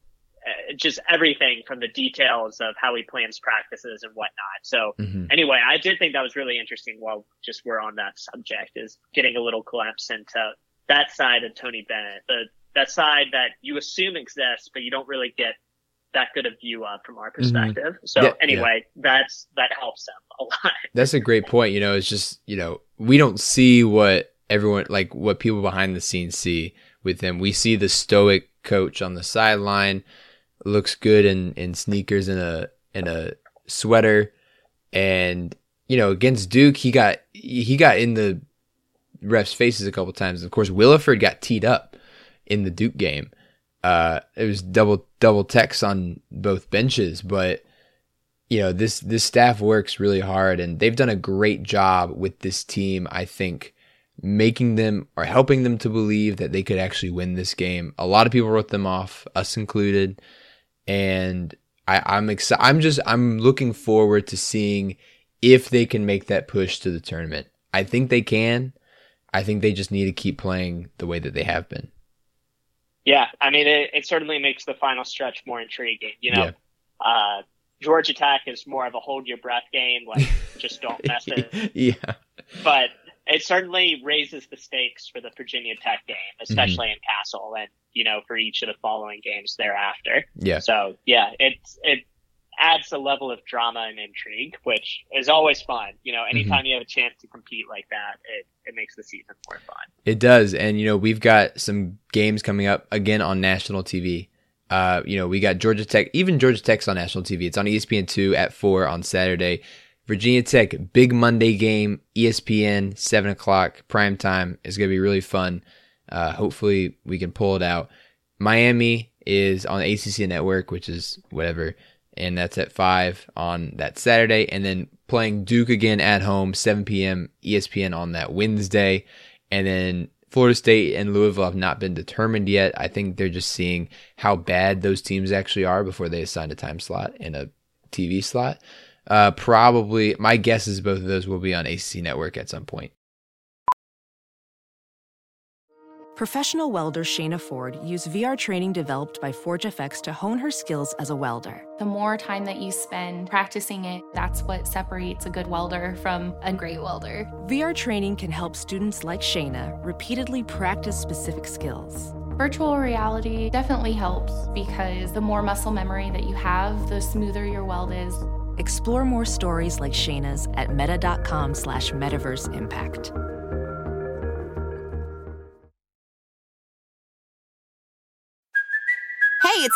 just everything from the details of how he plans practices and whatnot. So anyway, I did think that was really interesting while just we're on that subject, is getting a little glimpse into that side of Tony Bennett, that side that you assume exists, but you don't really get that good a view of from our perspective. So anyway, that helps them a lot. That's a great point. You know, it's just, you know, we don't see what everyone, like what people behind the scenes see with him. We see the stoic coach on the sideline, looks good in sneakers and in a sweater. And, you know, against Duke, he got in the refs' faces a couple times. And of course, Williford got teed up in the Duke game. It was double techs on both benches, but you know, this staff works really hard, and they've done a great job with this team. I think making them, or helping them to believe that they could actually win this game. A lot of people wrote them off, us included, and I'm excited. I'm looking forward to seeing if they can make that push to the tournament. I think they can. I think they just need to keep playing the way that they have been. Yeah, I mean, it certainly makes the final stretch more intriguing. You know, Georgia Tech is more of a hold your breath game, like just don't mess it. But it certainly raises the stakes for the Virginia Tech game, especially in Castle, and you know, for each of the following games thereafter. Yeah. So yeah, it adds a level of drama and intrigue, which is always fun. You know, anytime you have a chance to compete like that, it makes the season more fun. It does. And, you know, we've got some games coming up again on national TV. You know, we got Georgia Tech. Even Georgia Tech's on national TV. It's on ESPN2 at 4 on Saturday. Virginia Tech, big Monday game, ESPN, 7 o'clock, prime time. It's going to be really fun. Hopefully we can pull it out. Miami is on the ACC network, which is whatever, and that's at 5 on that Saturday. And then playing Duke again at home, 7 p.m. ESPN on that Wednesday. And then Florida State and Louisville have not been determined yet. I think they're just seeing how bad those teams actually are before they assign a time slot and a TV slot. Probably, my guess is both of those will be on ACC Network at some point. Professional welder Shayna Ford used VR training developed by ForgeFX to hone her skills as a welder. The more time that you spend practicing it, that's what separates a good welder from a great welder. VR training can help students like Shayna repeatedly practice specific skills. Virtual reality definitely helps because the more muscle memory that you have, the smoother your weld is. Explore more stories like Shayna's at meta.com/metaverseimpact. Hey, it's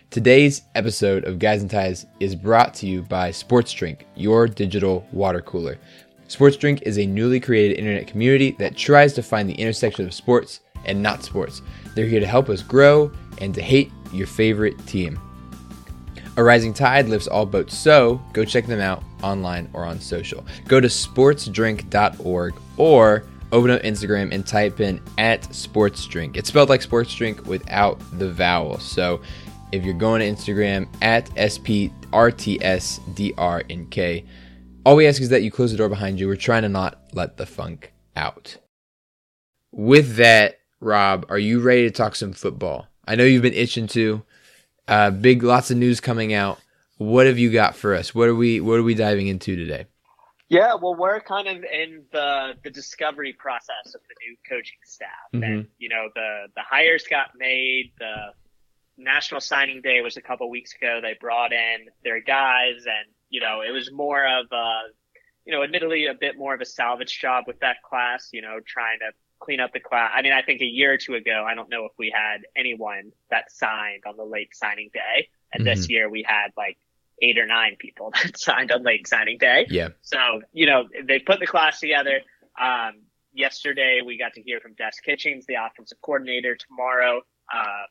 Today's episode of Guys and Ties is brought to you by Sports Drink, your digital water cooler. Sports Drink is a newly created internet community that tries to find the intersection of sports and not sports. They're here to help us grow and to hate your favorite team. A rising tide lifts all boats, so go check them out online or on social. Go to sportsdrink.org or open up Instagram and type in @sportsdrink. It's spelled like sports drink without the vowel. So if you're going to Instagram, @SPRTSDRNK, all we ask is that you close the door behind you. We're trying to not let the funk out. With that, Rob, are you ready to talk some football? I know you've been itching to. Lots of news coming out. What have you got for us? What are we diving into today? Yeah, well, we're kind of in the discovery process of the new coaching staff. Mm-hmm. And, you know, the hires got made. The National Signing Day was a couple weeks ago. They brought in their guys, and, you know, it was more of a, you know, admittedly a bit more of a salvage job with that class, you know, trying to clean up the class. I mean, I think a year or two ago, I don't know if we had anyone that signed on the late signing day. And This year we had, like, 8 or 9 people that signed on late signing day. Yeah. So, you know, they put the class together. Yesterday, we got to hear from Des Kitchings, the offensive coordinator. Tomorrow,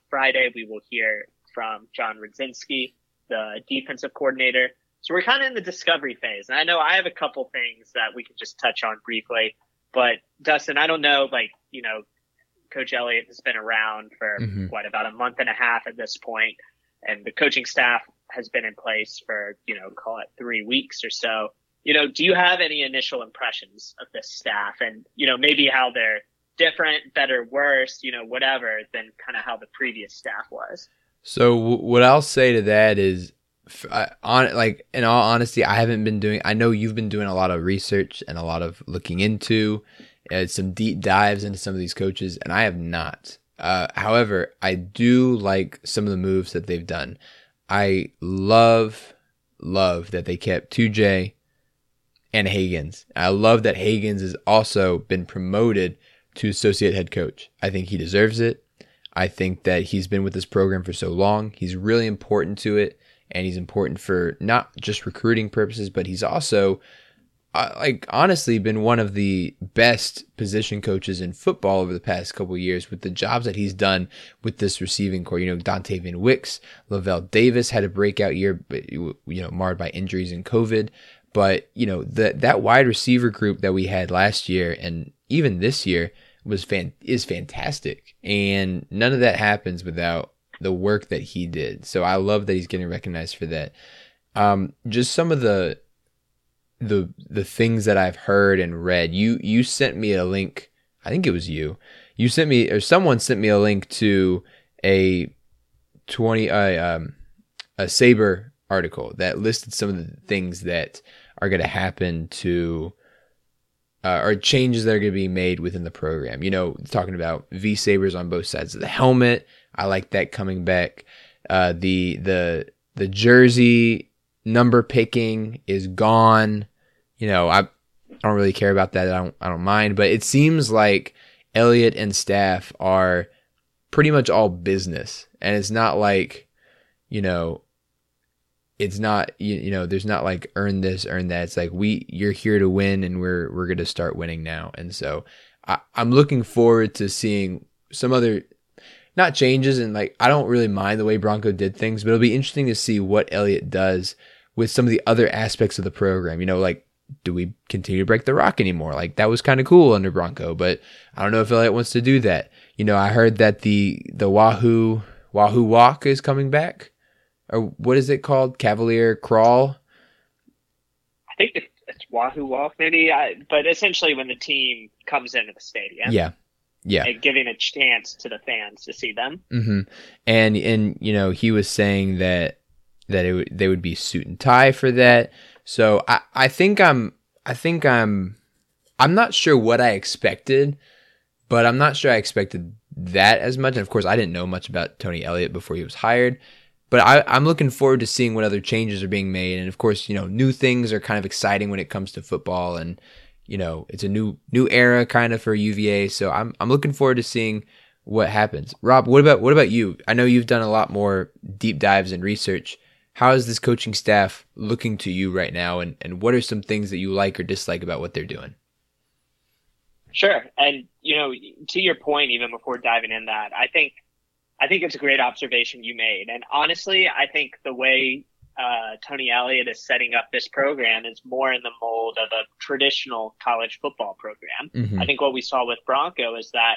Friday, we will hear from John Radzinski, the defensive coordinator. So we're kind of in the discovery phase. And I know I have a couple things that we could just touch on briefly. But, Dustin, I don't know, like, you know, Coach Elliott has been around for, about a month and a half at this point. And the coaching staff has been in place for, you know, call it 3 weeks or so. You know, do you have any initial impressions of this staff and, you know, maybe how they're different, better, worse, you know, whatever, than kind of how the previous staff was? So what I'll say to that is, in all honesty, I know you've been doing a lot of research and a lot of looking into some deep dives into some of these coaches, and I have not. However, I do like some of the moves that they've done. I love that they kept 2J and Hagans. I love that Hagans has also been promoted to associate head coach. I think he deserves it. I think that he's been with this program for so long. He's really important to it, and he's important for not just recruiting purposes, but he's also, honestly been one of the best position coaches in football over the past couple of years with the jobs that he's done with this receiving core. You know, Dontavian Wicks, Lavelle Davis had a breakout year, but, you know, marred by injuries and COVID. But, you know, that wide receiver group that we had last year and even this year is fantastic. And none of that happens without the work that he did. So I love that he's getting recognized for that. Just some of the things that I've heard and read. You sent me a link. I think it was you. You sent me, or someone sent me a link to a Sabre article that listed some of the things that are going to happen to, or changes that are going to be made within the program. You know, talking about V-Sabres on both sides of the helmet. I like that coming back. The jersey number picking is gone. You know, I don't really care about that. I don't mind, but it seems like Elliott and staff are pretty much all business, and it's not like, you know, it's not, you know, there's not like earn this, earn that. It's like you're here to win, and we're going to start winning now. And so I'm looking forward to seeing some other, not changes, and like I don't really mind the way Bronco did things, but it'll be interesting to see what Elliott does with some of the other aspects of the program. You know, like, do we continue to break the rock anymore? Like, that was kind of cool under Bronco, but I don't know if Elliott wants to do that. You know, I heard that the Wahoo Walk is coming back, or what is it called? Cavalier Crawl. think it's Wahoo Off, maybe. But essentially, when the team comes into the stadium, and giving a chance to the fans to see them. Mm-hmm. And you know, he was saying that they would be suit and tie for that. So I think I'm not sure what I expected, but I'm not sure I expected that as much. And of course, I didn't know much about Tony Elliott before he was hired. But I'm looking forward to seeing what other changes are being made. And of course, you know, new things are kind of exciting when it comes to football, and you know, it's a new era kind of for UVA. So I'm looking forward to seeing what happens. Rob, what about you? I know you've done a lot more deep dives and research. How is this coaching staff looking to you right now, and what are some things that you like or dislike about what they're doing? Sure. And you know, to your point, even before diving in that, I think it's a great observation you made. And honestly, I think the way Tony Elliott is setting up this program is more in the mold of a traditional college football program. Mm-hmm. I think what we saw with Bronco is that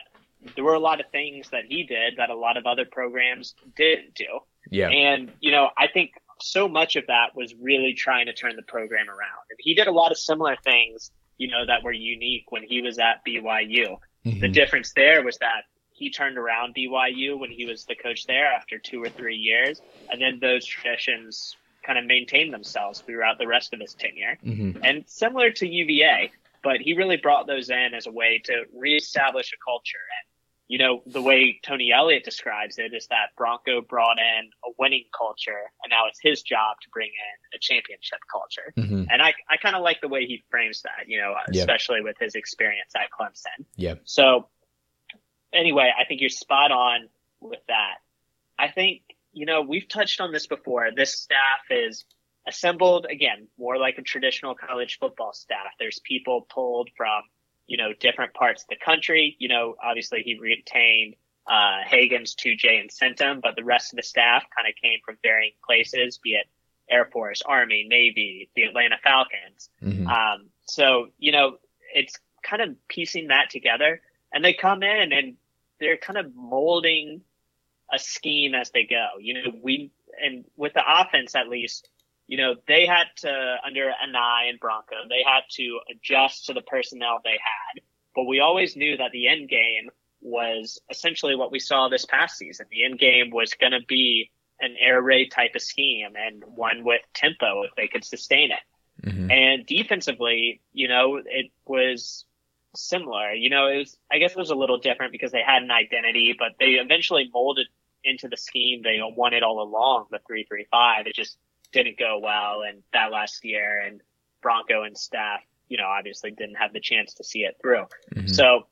there were a lot of things that he did that a lot of other programs didn't do. Yeah. And, you know, I think so much of that was really trying to turn the program around. And he did a lot of similar things, you know, that were unique when he was at BYU. Mm-hmm. The difference there was that he turned around BYU when he was the coach there after 2 or 3 years. And then those traditions kind of maintained themselves throughout the rest of his tenure. Mm-hmm. And similar to UVA, but he really brought those in as a way to reestablish a culture. And, you know, the way Tony Elliott describes it is that Bronco brought in a winning culture, and now it's his job to bring in a championship culture. Mm-hmm. And I kind of like the way he frames that, you know, especially with his experience at Clemson. Yeah. So, anyway, I think you're spot on with that. I think, you know, we've touched on this before. This staff is assembled, again, more like a traditional college football staff. There's people pulled from, you know, different parts of the country. You know, obviously he retained Hagans, 2J, and Centum, but the rest of the staff kind of came from varying places, be it Air Force, Army, Navy, the Atlanta Falcons. Mm-hmm. So, you know, it's kind of piecing that together. And they come in and they're kind of molding a scheme as they go. You know, and with the offense, at least, you know, they had to, under Anai and Bronco, they had to adjust to the personnel they had. But we always knew that the end game was essentially what we saw this past season. The end game was going to be an air raid type of scheme, and one with tempo if they could sustain it. Mm-hmm. And defensively, you know, it was similar. You know, I guess it was a little different because they had an identity, but they eventually molded into the scheme they wanted all along, the 3-3-5. It just didn't go well, and that last year, and Bronco and staff, you know, obviously didn't have the chance to see it through. Mm-hmm. So,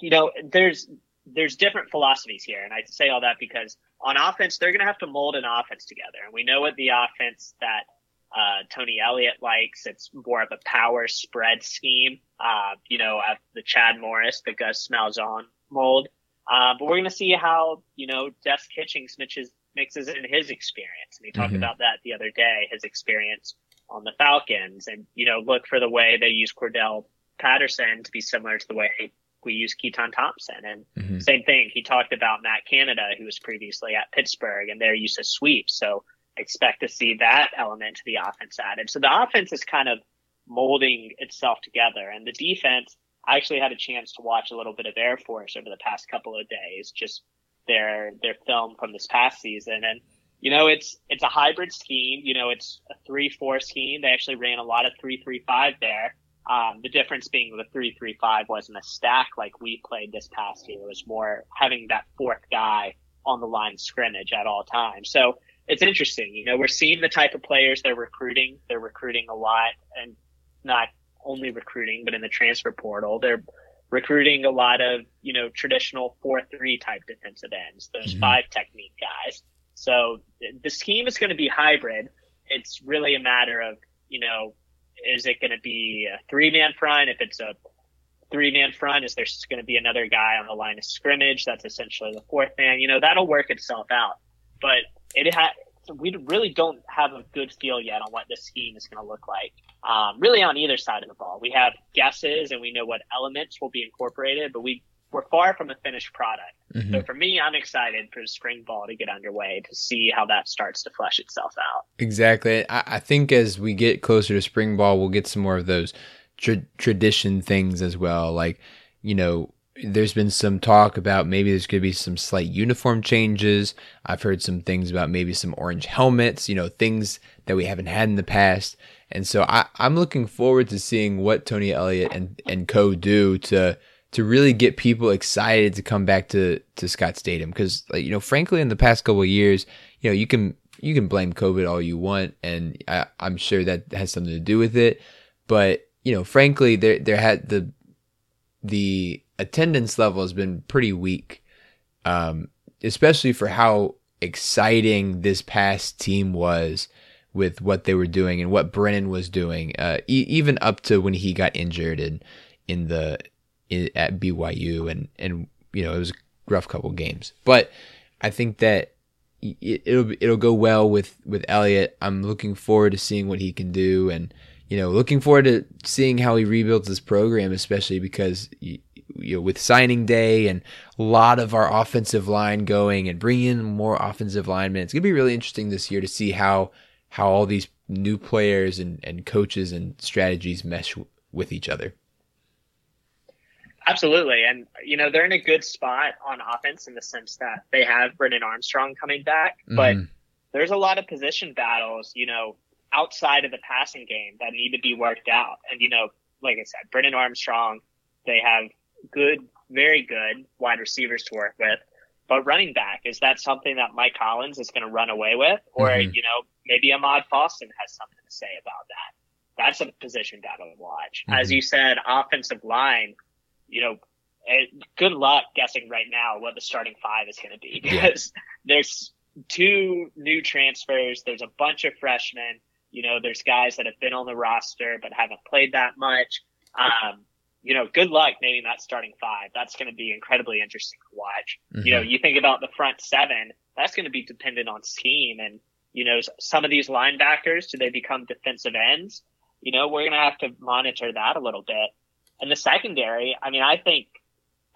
you know, there's different philosophies here, and I say all that because on offense, they're going to have to mold an offense together, and we know what the offense that Tony Elliott likes. It's more of a power spread scheme, you know, the Chad Morris, the Gus Malzahn mold. But we're going to see how, you know, Des Kitchings mixes in his experience. And he talked mm-hmm. about that the other day, his experience on the Falcons. And, you know, look for the way they use Cordell Patterson to be similar to the way we use Keaton Thompson. And mm-hmm. same thing, he talked about Matt Canada, who was previously at Pittsburgh, and their use of sweeps. So, expect to see that element to the offense added. So the offense is kind of molding itself together. And the defense, I actually had a chance to watch a little bit of Air Force over the past couple of days, just their film from this past season. And, you know, it's a hybrid scheme. You know, it's a 3-4 scheme. They actually ran a lot of 3-3-5 there. The difference being the 3-3-5 wasn't a stack like we played this past year. It was more having that fourth guy on the line of scrimmage at all times. So, it's interesting. You know, we're seeing the type of players they're recruiting. They're recruiting a lot, and not only recruiting, but in the transfer portal. They're recruiting a lot of, you know, traditional 4-3 type defensive ends, those mm-hmm. 5 technique guys. So the scheme is going to be hybrid. It's really a matter of, you know, is it going to be a 3-man front? If it's a 3-man front, is there going to be another guy on the line of scrimmage that's essentially the 4th man? You know, that'll work itself out. But we really don't have a good feel yet on what this scheme is going to look like, really on either side of the ball. We have guesses, and we know what elements will be incorporated, but we're far from a finished product. Mm-hmm. So for me, I'm excited for spring ball to get underway to see how that starts to flesh itself out. Exactly. I think as we get closer to spring ball, we'll get some more of those tradition things as well. Like, you know, there's been some talk about maybe there's going to be some slight uniform changes. I've heard some things about maybe some orange helmets, you know, things that we haven't had in the past. And so I'm looking forward to seeing what Tony Elliott and co do to really get people excited to come back to Scott Stadium. Because, like, you know, frankly, in the past couple of years, you know, you can blame COVID all you want, and I'm sure that has something to do with it. But, you know, frankly, there had the attendance level has been pretty weak, especially for how exciting this past team was with what they were doing and what Brennan was doing, even up to when he got injured at BYU, and you know, it was a rough couple games. But I think that it'll go well with Elliott. I'm looking forward to seeing what he can do, and, you know, looking forward to seeing how he rebuilds this program, especially because, you know, with signing day and a lot of our offensive line going and bringing in more offensive linemen, it's going to be really interesting this year to see how all these new players and coaches and strategies mesh with each other. Absolutely. And, you know, they're in a good spot on offense in the sense that they have Brennan Armstrong coming back, but there's a lot of position battles, you know, outside of the passing game that need to be worked out. And, you know, like I said, Brennan Armstrong, they have very good wide receivers to work with, but running back, is that something that Mike Collins is going to run away with? Or, you know, maybe Ahmad Faulston has something to say about that. That's a position battle to watch. As you said, offensive line, you know, good luck guessing right now what the starting five is going to be, because there's two new transfers. There's a bunch of freshmen, you know, there's guys that have been on the roster but haven't played that much. You know, good luck naming that starting five. That's going to be incredibly interesting to watch. You know, you think about the front seven, that's going to be dependent on scheme. And, you know, some of these linebackers, do they become defensive ends? You know, we're going to have to monitor that a little bit. And the secondary, I mean, I think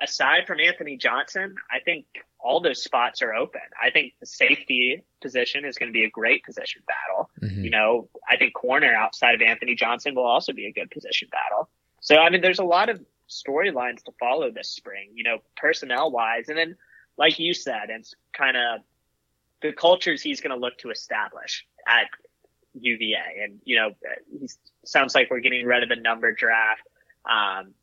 aside from Anthony Johnson, I think all those spots are open. I think the safety position is going to be a great position battle. You know, I think corner outside of Anthony Johnson will also be a good position battle. So, I mean, there's a lot of storylines to follow this spring, you know, personnel-wise. And then, like you said, it's kind of the cultures he's going to look to establish at UVA. And, you know, he sounds like we're getting rid of the number draft.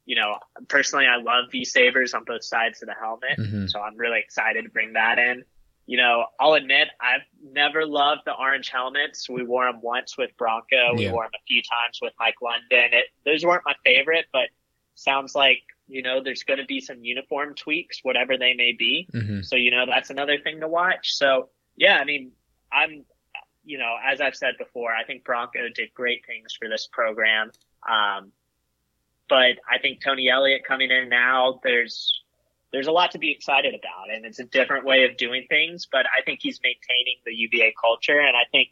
You know, personally, I love V-Savers on both sides of the helmet, so I'm really excited to bring that in. You know, I'll admit, I've never loved the orange helmets. We wore them once with Bronco. We wore them a few times with Mike London. Those weren't my favorite, but sounds like, you know, there's going to be some uniform tweaks, whatever they may be. So, you know, that's another thing to watch. So, yeah, I mean, I'm, you know, as I've said before, I think Bronco did great things for this program. But I think Tony Elliott coming in now, there's a lot to be excited about, and it's a different way of doing things, but I think he's maintaining the UVA culture. And I think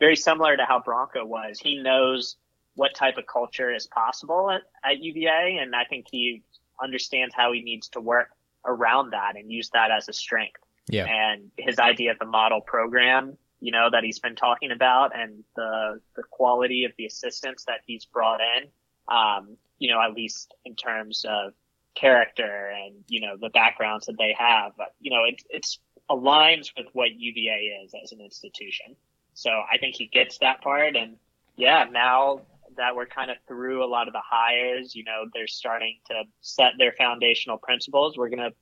very similar to how Bronco was, he knows what type of culture is possible at UVA. And I think he understands how he needs to work around that and use that as a strength. And his idea of the model program, you know, that he's been talking about, and the quality of the assistants that he's brought in, you know, at least in terms of character and, you know, the backgrounds that they have, but, you know, it's aligns with what UVA is as an institution. So I think he gets that part. And yeah, now that we're kind of through a lot of the hires, you know, they're starting to set their foundational principles. We're going to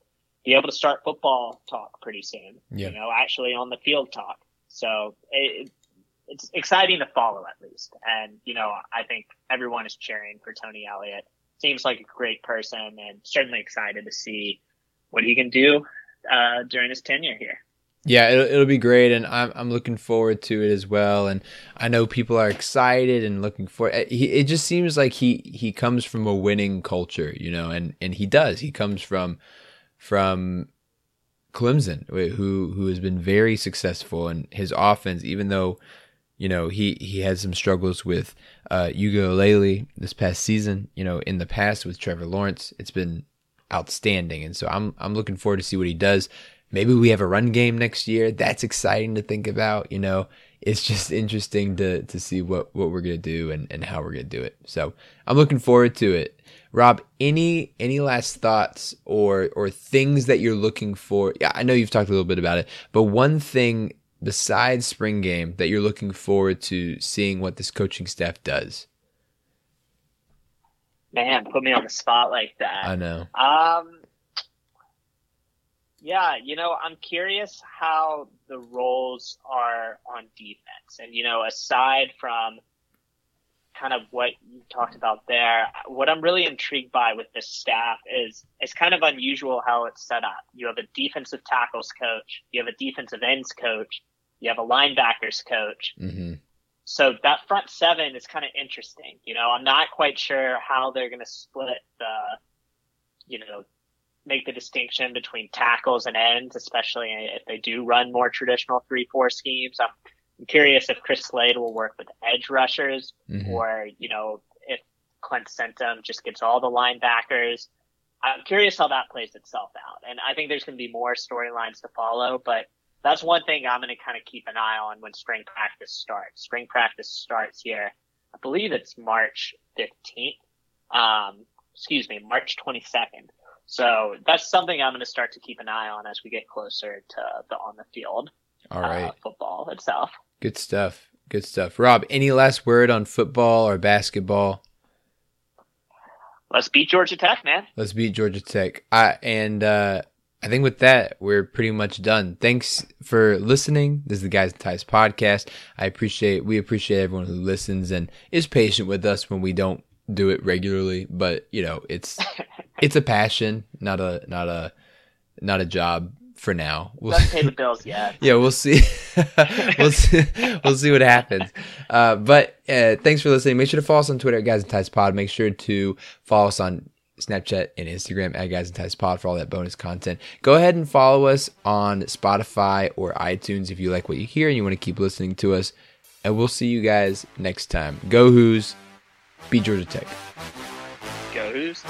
be able to start football talk pretty soon, you know, actually on the field talk. So it's exciting to follow, at least. And, you know, I think everyone is cheering for Tony Elliott. Seems like a great person, and certainly excited to see what he can do during his tenure here. Yeah, it'll be great, and I'm looking forward to it as well. And I know people are excited and looking for it. It just seems like he comes from a winning culture, you know, and he does. He comes from Clemson, who has been very successful in his offense, even though, you know, he had some struggles with Ugo Lele this past season. You know, in the past with Trevor Lawrence, it's been outstanding. And so I'm looking forward to see what he does. Maybe we have a run game next year. That's exciting to think about. You know, it's just interesting to see what we're going to do and how we're going to do it. So I'm looking forward to it. Rob, any last thoughts or things that you're looking for? Yeah, I know you've talked a little bit about it, but one thing besides spring game that you're looking forward to seeing what this coaching staff does? Man, put me on the spot like that. I know. Yeah, you know, I'm curious how the roles are on defense. And, you know, aside from kind of what you talked about there, what I'm really intrigued by with this staff is it's kind of unusual how it's set up. You have a defensive tackles coach, you have a defensive ends coach, you have a linebackers coach. Mm-hmm. So that front seven is kind of interesting. You know, I'm not quite sure how they're going to split the, you know, make the distinction between tackles and ends, especially if they do run more traditional 3-4 schemes. I'm curious if Chris Slade will work with edge rushers, mm-hmm. or, you know, if Clint Centum just gets all the linebackers. I'm curious how that plays itself out. And I think there's going to be more storylines to follow, but that's one thing I'm going to kind of keep an eye on when spring practice starts. Spring practice starts here. I believe it's March 15th. March 22nd. So that's something I'm going to start to keep an eye on as we get closer to the on the field. All right. Football itself. Good stuff. Good stuff. Rob, any last word on football or basketball? Let's beat Georgia Tech, man. Let's beat Georgia Tech. I think with that, we're pretty much done. Thanks for listening. This is the Guys and Ties podcast. We appreciate everyone who listens and is patient with us when we don't do it regularly, but you know, it's a passion, not a job for now. We'll not pay the bills yet. Yeah, we'll see. We'll see what happens. But thanks for listening. Make sure to follow us on Twitter at Guys and Ties Pod. Make sure to follow us on Snapchat and Instagram at Guys and Ties Pod for all that bonus content. Go ahead and follow us on Spotify or iTunes if you like what you hear and you want to keep listening to us. And we'll see you guys next time. Go Hoos. Beat Georgia Tech. Go Hoos.